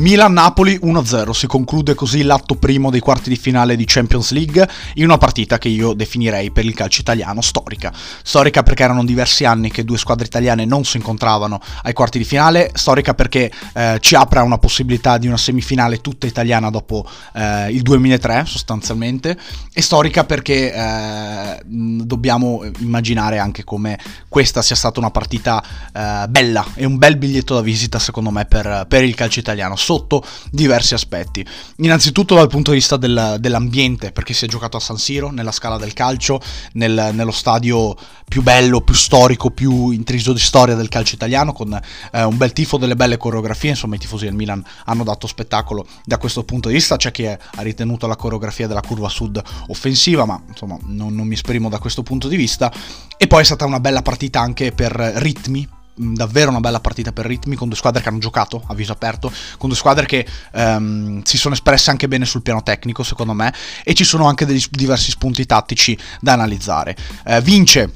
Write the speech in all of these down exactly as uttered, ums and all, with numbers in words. Milan-Napoli uno a zero, si conclude così l'atto primo dei quarti di finale di Champions League in una partita che io definirei per il calcio italiano storica. Storica perché erano diversi anni che due squadre italiane non si incontravano ai quarti di finale, storica perché eh, ci apre una possibilità di una semifinale tutta italiana dopo eh, il duemilatré sostanzialmente, e storica perché eh, dobbiamo immaginare anche come questa sia stata una partita eh, bella e un bel biglietto da visita secondo me per, per il calcio italiano sotto diversi aspetti. Innanzitutto dal punto di vista del, dell'ambiente, perché si è giocato a San Siro, nella Scala del Calcio, nel, nello stadio più bello, più storico, più intriso di storia del calcio italiano, con eh, un bel tifo, delle belle coreografie. Insomma, i tifosi del Milan hanno dato spettacolo da questo punto di vista. C'è chi è, ha ritenuto la coreografia della curva sud offensiva, ma insomma non, non mi esprimo da questo punto di vista. E poi è stata una bella partita anche per ritmi, davvero una bella partita per ritmi, con due squadre che hanno giocato a viso aperto, con due squadre che ehm, si sono espresse anche bene sul piano tecnico secondo me, e ci sono anche degli diversi spunti tattici da analizzare. Eh, vince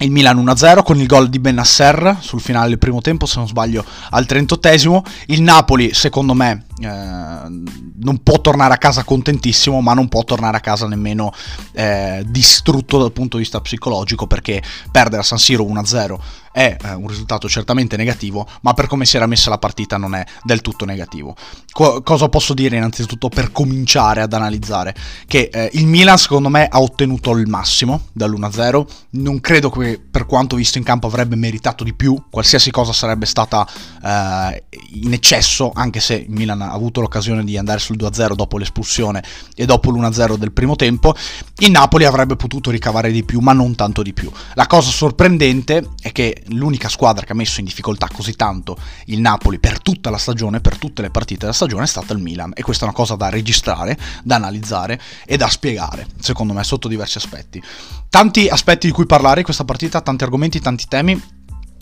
il Milan uno a zero con il gol di Benassi sul finale del primo tempo, se non sbaglio al trentottesimo. Il Napoli secondo me eh, non può tornare a casa contentissimo, ma non può tornare a casa nemmeno eh, distrutto dal punto di vista psicologico, perché perdere a San Siro uno a zero è eh, un risultato certamente negativo, ma per come si era messa la partita non è del tutto negativo. Co- cosa posso dire innanzitutto per cominciare ad analizzare? Che eh, il Milan secondo me ha ottenuto il massimo dall'uno a zero, non credo che per quanto visto in campo avrebbe meritato di più, qualsiasi cosa sarebbe stata eh, in eccesso, anche se il Milan ha avuto l'occasione di andare sul due a zero dopo l'espulsione e dopo l'uno a zero del primo tempo. Il Napoli avrebbe potuto ricavare di più, ma non tanto di più. La cosa sorprendente è che l'unica squadra che ha messo in difficoltà così tanto il Napoli per tutta la stagione, per tutte le partite della stagione, è stata il Milan, e questa è una cosa da registrare, da analizzare e da spiegare secondo me sotto diversi aspetti. Tanti aspetti di cui parlare in questa partita, tanti argomenti, tanti temi,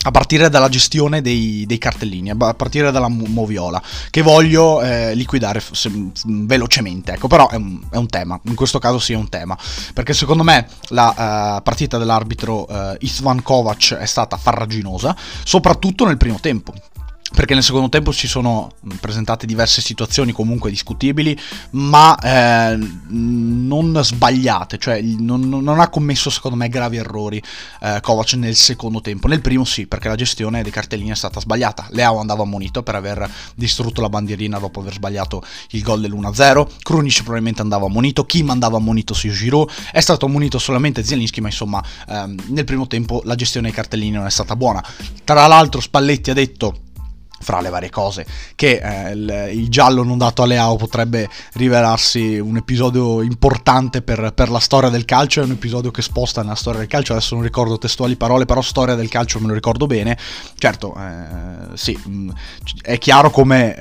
a partire dalla gestione dei, dei cartellini, a partire dalla moviola, che voglio eh, liquidare se, velocemente, ecco. Però è un, è un tema, in questo caso sì è un tema, perché secondo me la eh, partita dell'arbitro eh, István Kovács è stata farraginosa, soprattutto nel primo tempo, perché nel secondo tempo si sono presentate diverse situazioni comunque discutibili, ma eh, non sbagliate, cioè non, non ha commesso secondo me gravi errori eh, Kovács nel secondo tempo. Nel primo sì, perché la gestione dei cartellini è stata sbagliata. Leao andava ammonito per aver distrutto la bandierina dopo aver sbagliato il gol dell'uno a zero, Krunic probabilmente andava ammonito, Kim andava ammonito su Giroud, è stato ammonito solamente Zielinski, ma insomma ehm, nel primo tempo la gestione dei cartellini non è stata buona. Tra l'altro Spalletti ha detto, fra le varie cose, che eh, il, il giallo non dato a Leao potrebbe rivelarsi un episodio importante per, per la storia del calcio. È un episodio che sposta nella storia del calcio. Adesso non ricordo testuali parole, però storia del calcio me lo ricordo bene. Certo, eh, sì, mh, è chiaro come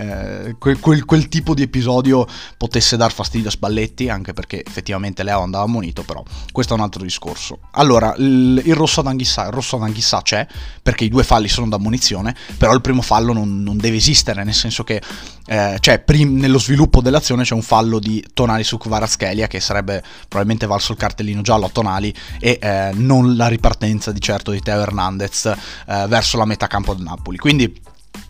eh, quel, quel, quel tipo di episodio potesse dar fastidio a Spalletti, anche perché effettivamente Leao andava ammonito, però questo è un altro discorso. Allora, il, il rosso ad Anguissa, il rosso ad Anguissa c'è, perché i due falli sono da ammonizione, però il primo fallo non non deve esistere, nel senso che eh, cioè, prim- nello sviluppo dell'azione c'è un fallo di Tonali su Kvaratskhelia che sarebbe probabilmente valso il cartellino giallo a Tonali, e eh, non la ripartenza di certo di Theo Hernandez eh, verso la metà campo del Napoli. Quindi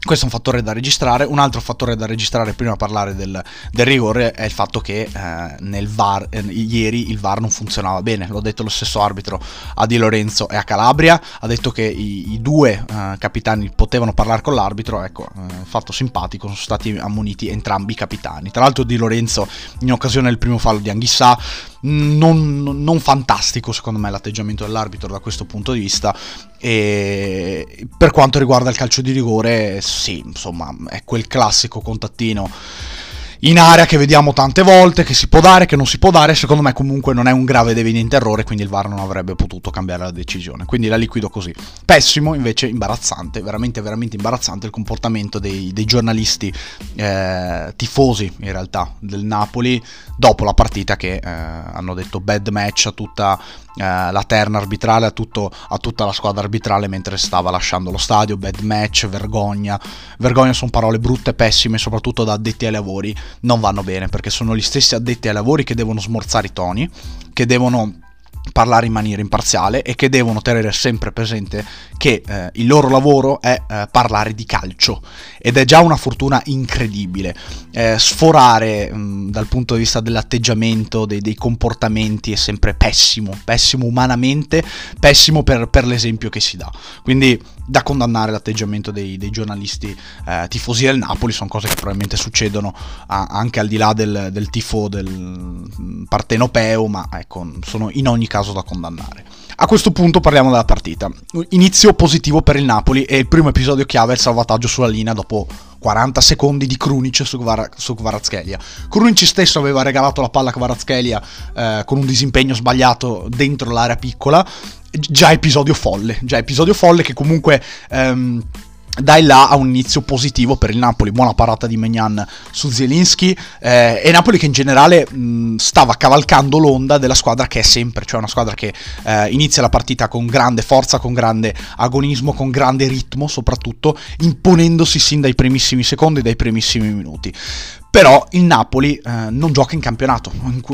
questo è un fattore da registrare. Un altro fattore da registrare prima di parlare del, del rigore è il fatto che eh, nel V A R, eh, ieri il V A R non funzionava bene. L'ho detto lo stesso arbitro a Di Lorenzo e a Calabria, ha detto che i, i due eh, capitani potevano parlare con l'arbitro, ecco, eh, fatto simpatico, sono stati ammoniti entrambi i capitani. Tra l'altro Di Lorenzo in occasione del primo fallo di Anguissa, non, non fantastico secondo me l'atteggiamento dell'arbitro da questo punto di vista. E per quanto riguarda il calcio di rigore, sì, insomma, è quel classico contattino in area che vediamo tante volte, che si può dare, che non si può dare. Secondo me comunque non è un grave ed evidente errore, quindi il V A R non avrebbe potuto cambiare la decisione, quindi la liquido così. Pessimo invece, imbarazzante, veramente veramente imbarazzante il comportamento dei, dei giornalisti eh, tifosi in realtà del Napoli dopo la partita, che eh, hanno detto bad match a tutta eh, la terna arbitrale, a, tutto, a tutta la squadra arbitrale mentre stava lasciando lo stadio. Bad match, vergogna, vergogna sono parole brutte, pessime, soprattutto da addetti ai lavori. Non vanno bene, perché sono gli stessi addetti ai lavori che devono smorzare i toni, che devono parlare in maniera imparziale e che devono tenere sempre presente che eh, il loro lavoro è eh, parlare di calcio, ed è già una fortuna incredibile eh, sforare mh, dal punto di vista dell'atteggiamento, dei, dei comportamenti è sempre pessimo, pessimo umanamente, pessimo per, per l'esempio che si dà, quindi da condannare l'atteggiamento dei, dei giornalisti eh, tifosi del Napoli. Sono cose che probabilmente succedono a, anche al di là del, del tifo del partenopeo, ma ecco, sono in ogni caso da condannare. A questo punto parliamo della partita. Inizio positivo per il Napoli e il primo episodio chiave è il salvataggio sulla linea dopo quaranta secondi di Krunic su, Kvar- su Kvaratskhelia. Krunic stesso aveva regalato la palla a Kvaratskhelia eh, con un disimpegno sbagliato dentro l'area piccola. Già episodio folle, già episodio folle che comunque ehm, dai là a un inizio positivo per il Napoli. Buona parata di Maignan su Zielinski eh, e Napoli che in generale mh, stava cavalcando l'onda della squadra che è sempre, cioè una squadra che eh, inizia la partita con grande forza, con grande agonismo, con grande ritmo soprattutto, imponendosi sin dai primissimi secondi, dai primissimi minuti. Però il Napoli eh, non gioca in campionato,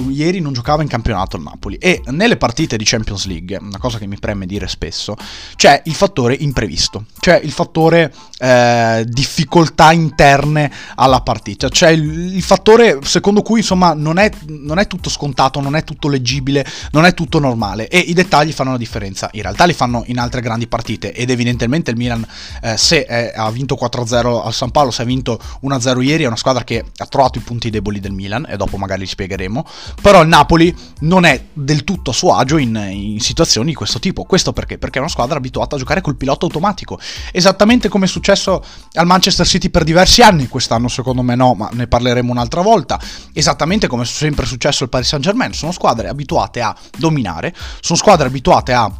ieri non giocava in campionato il Napoli, e nelle partite di Champions League, una cosa che mi preme dire spesso, c'è il fattore imprevisto, c'è il fattore eh, difficoltà interne alla partita, c'è il, il fattore secondo cui insomma non è, non è tutto scontato, non è tutto leggibile, non è tutto normale, e i dettagli fanno la differenza, in realtà li fanno in altre grandi partite, ed evidentemente il Milan eh, se è, ha vinto quattro a zero al San Paolo, se ha vinto uno a zero ieri, è una squadra che ha trovato i punti deboli del Milan, e dopo magari li spiegheremo. Però il Napoli non è del tutto a suo agio in, in situazioni di questo tipo. Questo perché? Perché è una squadra abituata a giocare col pilota automatico, esattamente come è successo al Manchester City per diversi anni, quest'anno secondo me no, ma ne parleremo un'altra volta, esattamente come è sempre successo al Paris Saint Germain. Sono squadre abituate a dominare, sono squadre abituate a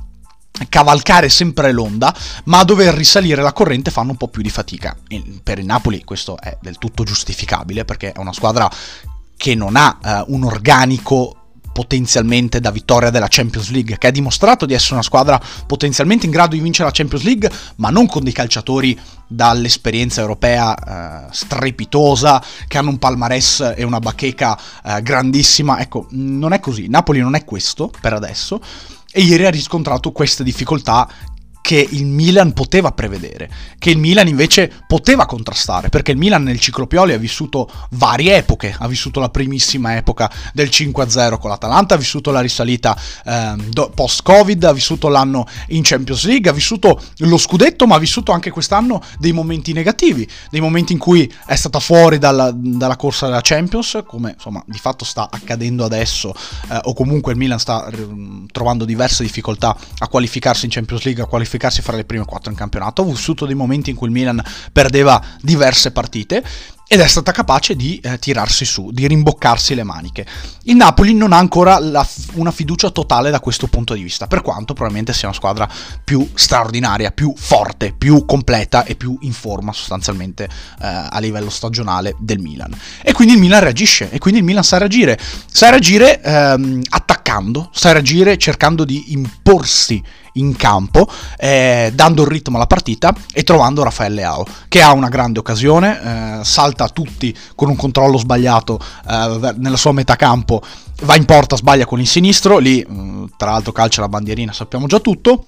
cavalcare sempre l'onda, ma a dover risalire la corrente fanno un po' più di fatica. Per il Napoli questo è del tutto giustificabile, perché è una squadra che non ha eh, un organico potenzialmente da vittoria della Champions League, che ha dimostrato di essere una squadra potenzialmente in grado di vincere la Champions League, ma non con dei calciatori dall'esperienza europea eh, strepitosa, che hanno un palmarès e una bacheca eh, grandissima. Ecco, non è così, Napoli non è questo per adesso, e ieri ha riscontrato queste difficoltà che il Milan poteva prevedere, che il Milan invece poteva contrastare, perché il Milan nel ciclo Pioli ha vissuto varie epoche, ha vissuto la primissima epoca del cinque a zero con l'Atalanta, ha vissuto la risalita eh, post-Covid, ha vissuto l'anno in Champions League, ha vissuto lo scudetto, ma ha vissuto anche quest'anno dei momenti negativi, dei momenti in cui è stata fuori dalla, dalla corsa della Champions, come insomma di fatto sta accadendo adesso, eh, o comunque il Milan sta r- trovando diverse difficoltà a qualificarsi in Champions League, a qualificarsi fra le prime quattro in campionato. Ho vissuto dei momenti in cui il Milan perdeva diverse partite ed è stata capace di eh, tirarsi su, di rimboccarsi le maniche. Il Napoli non ha ancora la f- una fiducia totale da questo punto di vista, per quanto probabilmente sia una squadra più straordinaria, più forte, più completa e più in forma sostanzialmente eh, a livello stagionale del Milan. E quindi il Milan reagisce, e quindi il Milan sa reagire, sa reagire ehm, attaccando, sa reagire cercando di imporsi in campo, eh, dando il ritmo alla partita e trovando Rafael Leao, che ha una grande occasione, eh, salta a tutti con un controllo sbagliato eh, nella sua metà campo, va in porta, sbaglia con il sinistro, lì tra l'altro calcia la bandierina, sappiamo già tutto.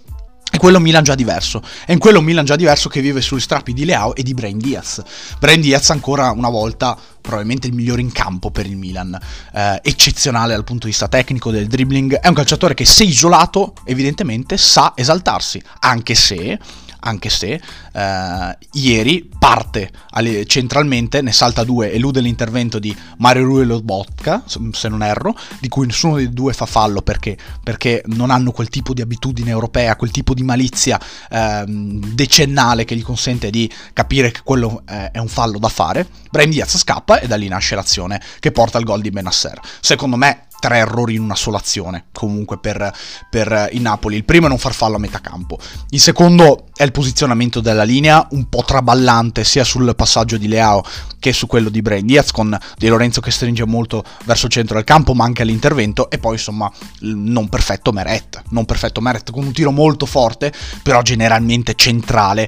E quello Milan già diverso, è in quello Milan già diverso che vive sugli strappi di Leao e di Brahim Diaz. Brahim Diaz ancora una volta probabilmente il migliore in campo per il Milan, eh, eccezionale dal punto di vista tecnico, del dribbling, è un calciatore che se isolato evidentemente sa esaltarsi, anche se... anche se eh, ieri parte alle, centralmente, ne salta due, elude l'intervento di Mario Rui e Lobotka, se non erro, di cui nessuno dei due fa fallo perché, perché non hanno quel tipo di abitudine europea, quel tipo di malizia eh, decennale che gli consente di capire che quello eh, è un fallo da fare. Brahim Diaz scappa e da lì nasce l'azione che porta al gol di Benassi. Secondo me tre errori in una sola azione comunque per, per il Napoli. Il primo è non far fallo a metà campo, il secondo è il posizionamento della linea un po' traballante sia sul passaggio di Leao che su quello di Brahim Diaz, con Di Lorenzo che stringe molto verso il centro del campo ma anche all'intervento, e poi insomma non perfetto Meret, non perfetto Meret con un tiro molto forte però generalmente centrale,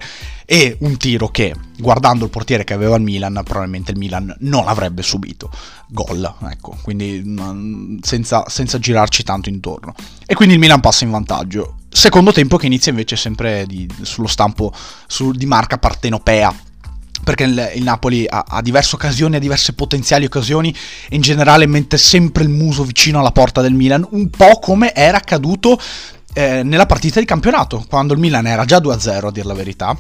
e un tiro che, guardando il portiere che aveva il Milan, probabilmente il Milan non l'avrebbe subito. Gol, ecco, quindi senza, senza girarci tanto intorno. E quindi il Milan passa in vantaggio. Secondo tempo che inizia invece sempre di, sullo stampo su, di marca partenopea, perché il, il Napoli ha, ha diverse occasioni, ha diverse potenziali occasioni e in generale mette sempre il muso vicino alla porta del Milan, un po' come era accaduto eh, nella partita di campionato, quando il Milan era già due a zero a dir la verità.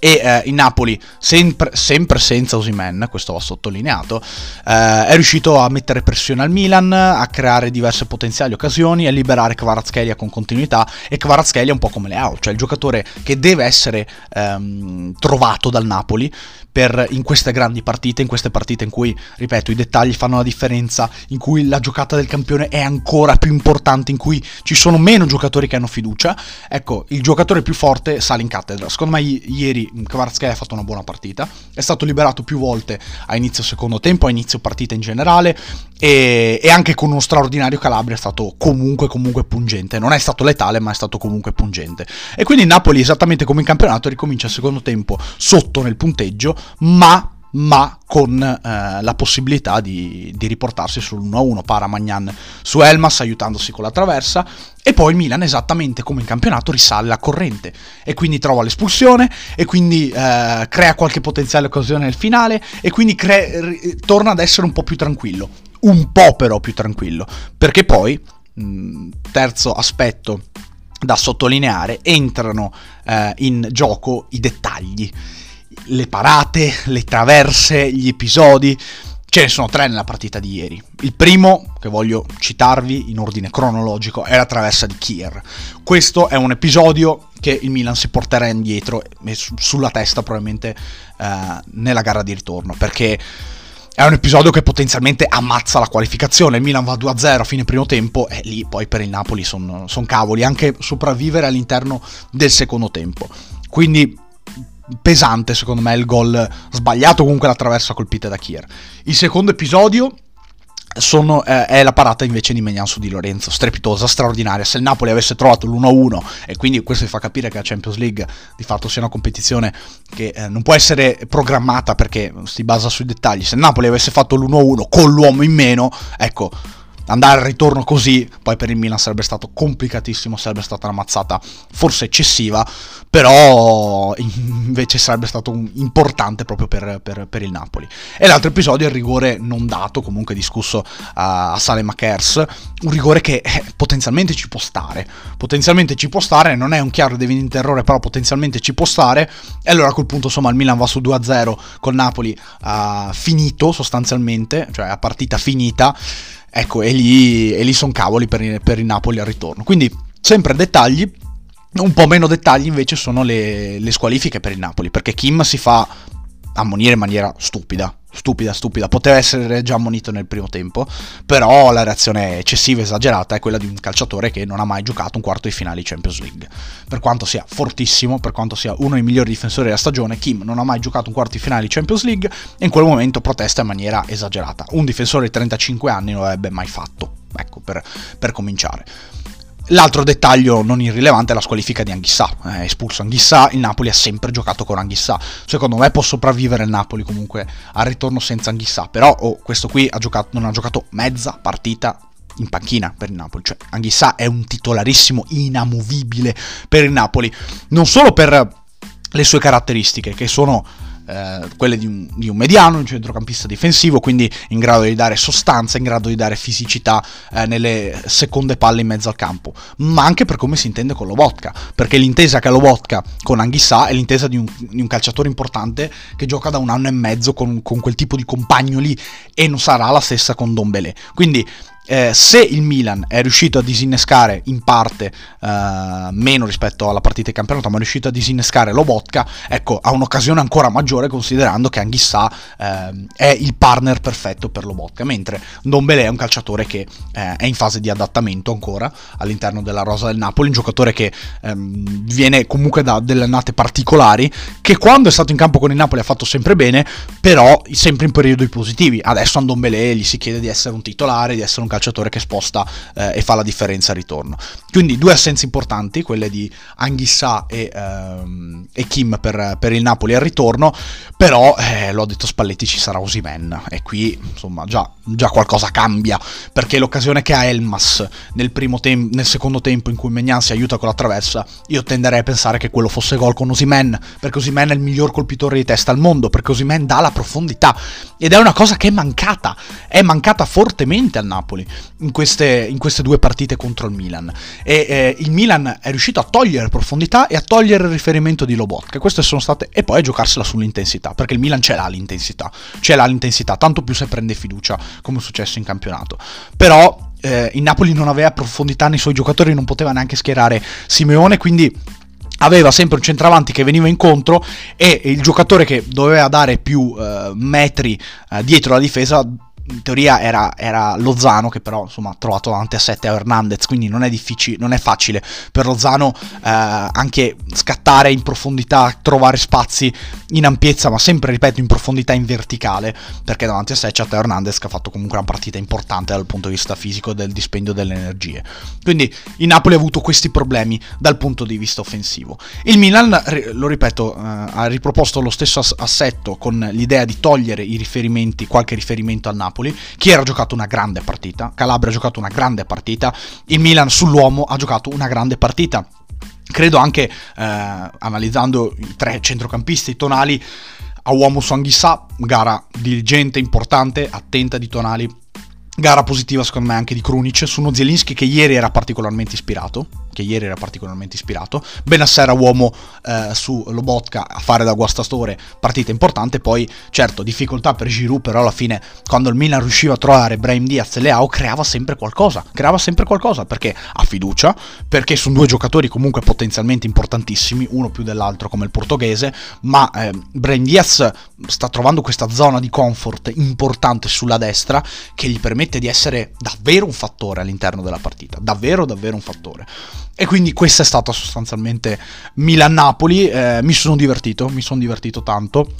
E eh, il Napoli, sempre, sempre senza Osimhen, questo va sottolineato, eh, è riuscito a mettere pressione al Milan, a creare diverse potenziali occasioni, a liberare Kvaratskhelia con continuità. E Kvaratskhelia è un po' come Leao, cioè il giocatore che deve essere ehm, trovato dal Napoli per, in queste grandi partite, in queste partite in cui, ripeto, i dettagli fanno la differenza, in cui la giocata del campione è ancora più importante, in cui ci sono meno giocatori che hanno fiducia. Ecco, il giocatore più forte sale in cattedra. Secondo me ieri Kvaratskhelia ha fatto una buona partita, è stato liberato più volte a inizio secondo tempo, a inizio partita in generale, e, e anche con uno straordinario Calabria è stato comunque comunque pungente, non è stato letale ma è stato comunque pungente. E quindi Napoli, esattamente come in campionato, ricomincia il secondo tempo sotto nel punteggio, ma ma con eh, la possibilità di, di riportarsi sull'uno a uno, para Maignan su Elmas aiutandosi con la traversa, e poi il Milan, esattamente come in campionato, risale la corrente e quindi trova l'espulsione e quindi eh, crea qualche potenziale occasione nel finale e quindi cre- torna ad essere un po' più tranquillo, un po' però più tranquillo, perché poi, mh, terzo aspetto da sottolineare, entrano eh, in gioco i dettagli. Le parate, le traverse, gli episodi, ce ne sono tre nella partita di ieri. Il primo, che voglio citarvi in ordine cronologico, è la traversa di Kjær. Questo è un episodio che il Milan si porterà indietro e sulla testa probabilmente eh, nella gara di ritorno, perché è un episodio che potenzialmente ammazza la qualificazione. Il Milan va due a zero a fine primo tempo e lì poi per il Napoli sono son cavoli, anche sopravvivere all'interno del secondo tempo. Quindi pesante secondo me il gol sbagliato, comunque la traversa colpita da Kjær. Il secondo episodio sono, eh, è la parata invece di Maignan su Di Lorenzo, strepitosa, straordinaria. Se il Napoli avesse trovato l'uno a uno, e quindi questo vi fa capire che la Champions League di fatto sia una competizione che eh, non può essere programmata perché si basa sui dettagli, se il Napoli avesse fatto l'uno a uno con l'uomo in meno, ecco, andare al ritorno così, poi per il Milan sarebbe stato complicatissimo, sarebbe stata una mazzata forse eccessiva, però invece sarebbe stato un importante proprio per, per, per il Napoli. E l'altro episodio è il rigore non dato, comunque discusso a, a Saelemaekers, un rigore che eh, potenzialmente ci può stare, potenzialmente ci può stare, non è un chiaro ed evidente errore, però potenzialmente ci può stare, e allora a quel punto insomma il Milan va su due a zero col Napoli eh, finito sostanzialmente, cioè a partita finita. Ecco, e lì, e lì sono cavoli per, per il Napoli al ritorno. Quindi sempre dettagli, un po' meno dettagli invece sono le, le squalifiche per il Napoli, perché Kim si fa ammonire in maniera stupida, stupida, stupida, poteva essere già ammonito nel primo tempo, però la reazione eccessiva e esagerata è quella di un calciatore che non ha mai giocato un quarto di finale di Champions League, per quanto sia fortissimo, per quanto sia uno dei migliori difensori della stagione. Kim non ha mai giocato un quarto di finale di Champions League e in quel momento protesta in maniera esagerata, un difensore di trentacinque anni non l'avrebbe mai fatto, ecco, per, per cominciare. L'altro dettaglio non irrilevante è la squalifica di Anguissa, è espulso Anguissa, il Napoli ha sempre giocato con Anguissa, secondo me può sopravvivere il Napoli comunque al ritorno senza Anguissa, però oh, questo qui ha giocato, non ha giocato mezza partita in panchina per il Napoli, cioè Anguissa è un titolarissimo inamovibile per il Napoli, non solo per le sue caratteristiche che sono Eh, quelle di un, di un mediano, un centrocampista difensivo, quindi in grado di dare sostanza, in grado di dare fisicità eh, nelle seconde palle in mezzo al campo, ma anche per come si intende con Lobotka, perché l'intesa che ha Lobotka con Anguissa è l'intesa di un, di un calciatore importante che gioca da un anno e mezzo con, con quel tipo di compagno lì, e non sarà la stessa con Ndombélé. Quindi Eh, se il Milan è riuscito a disinnescare in parte, eh, meno rispetto alla partita di campionato, ma è riuscito a disinnescare Lobotka, ecco, ha un'occasione ancora maggiore, considerando che Anguissa eh, è il partner perfetto per Lobotka, mentre Ndombélé è un calciatore che eh, è in fase di adattamento ancora all'interno della rosa del Napoli, un giocatore che ehm, viene comunque da delle annate particolari, che quando è stato in campo con il Napoli ha fatto sempre bene, però sempre in periodi positivi. Adesso a Ndombélé gli si chiede di essere un titolare, di essere un calciatore calciatore che sposta eh, e fa la differenza al ritorno. Quindi due assenze importanti, quelle di Anguissa e, ehm, e Kim per, per il Napoli al ritorno, però eh, l'ho detto Spalletti, ci sarà Osimhen e qui insomma già, già qualcosa cambia, perché l'occasione che ha Elmas nel, primo tem nel secondo tempo in cui Maignan si aiuta con la traversa, io tenderei a pensare che quello fosse gol con Osimhen, perché Osimhen è il miglior colpitore di testa al mondo, perché Osimhen dà la profondità ed è una cosa che è mancata, è mancata fortemente al Napoli in queste, in queste due partite contro il Milan. E eh, il Milan è riuscito a togliere profondità e a togliere il riferimento di Lobotka, queste sono state, e poi a giocarsela sull'intensità, perché il Milan ce l'ha l'intensità, ce l'ha l'intensità, tanto più se prende fiducia come è successo in campionato. Però eh, il Napoli non aveva profondità nei suoi giocatori, non poteva neanche schierare Simeone, quindi aveva sempre un centravanti che veniva incontro e il giocatore che doveva dare più eh, metri eh, dietro la difesa in teoria era, era Lozano, che però insomma ha trovato davanti a Theo Hernandez, quindi non è difficile, non è facile per Lozano eh, anche scattare in profondità, trovare spazi in ampiezza, ma sempre, ripeto, in profondità, in verticale, perché davanti a sé c'è Theo Hernandez che ha fatto comunque una partita importante dal punto di vista fisico e del dispendio delle energie. Quindi il Napoli ha avuto questi problemi dal punto di vista offensivo. Il Milan, lo ripeto, eh, ha riproposto lo stesso assetto con l'idea di togliere i riferimenti, qualche riferimento al Napoli. Kjær ha giocato una grande partita, Calabria ha giocato una grande partita, il Milan sull'uomo ha giocato una grande partita. Credo anche, eh, analizzando i tre centrocampisti, Tonali a uomo su Anguissa, gara diligente, importante, attenta di Tonali, gara positiva secondo me anche di Krunic, su uno Zielinski che ieri era particolarmente ispirato, che ieri era particolarmente ispirato, Benassi era uomo eh, su Lobotka a fare da guastastore, partita importante, poi certo difficoltà per Giroud, però alla fine quando il Milan riusciva a trovare Brahim Diaz e Leao creava sempre qualcosa, creava sempre qualcosa, perché ha fiducia, perché sono due giocatori comunque potenzialmente importantissimi, uno più dell'altro come il portoghese, ma eh, Brahim Diaz sta trovando questa zona di comfort importante sulla destra che gli permette di essere davvero un fattore all'interno della partita, davvero davvero un fattore. E quindi questa è stata sostanzialmente Milan-Napoli, eh, mi sono divertito, mi sono divertito tanto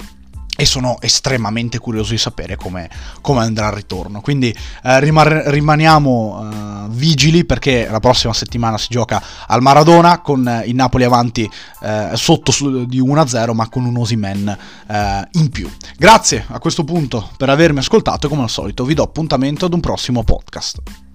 e sono estremamente curioso di sapere come, come andrà il ritorno. Quindi eh, rimaniamo eh, vigili, perché la prossima settimana si gioca al Maradona con eh, il Napoli avanti eh, sotto su, di uno a zero, ma con un Osimhen eh, in più. Grazie a questo punto per avermi ascoltato e come al solito vi do appuntamento ad un prossimo podcast.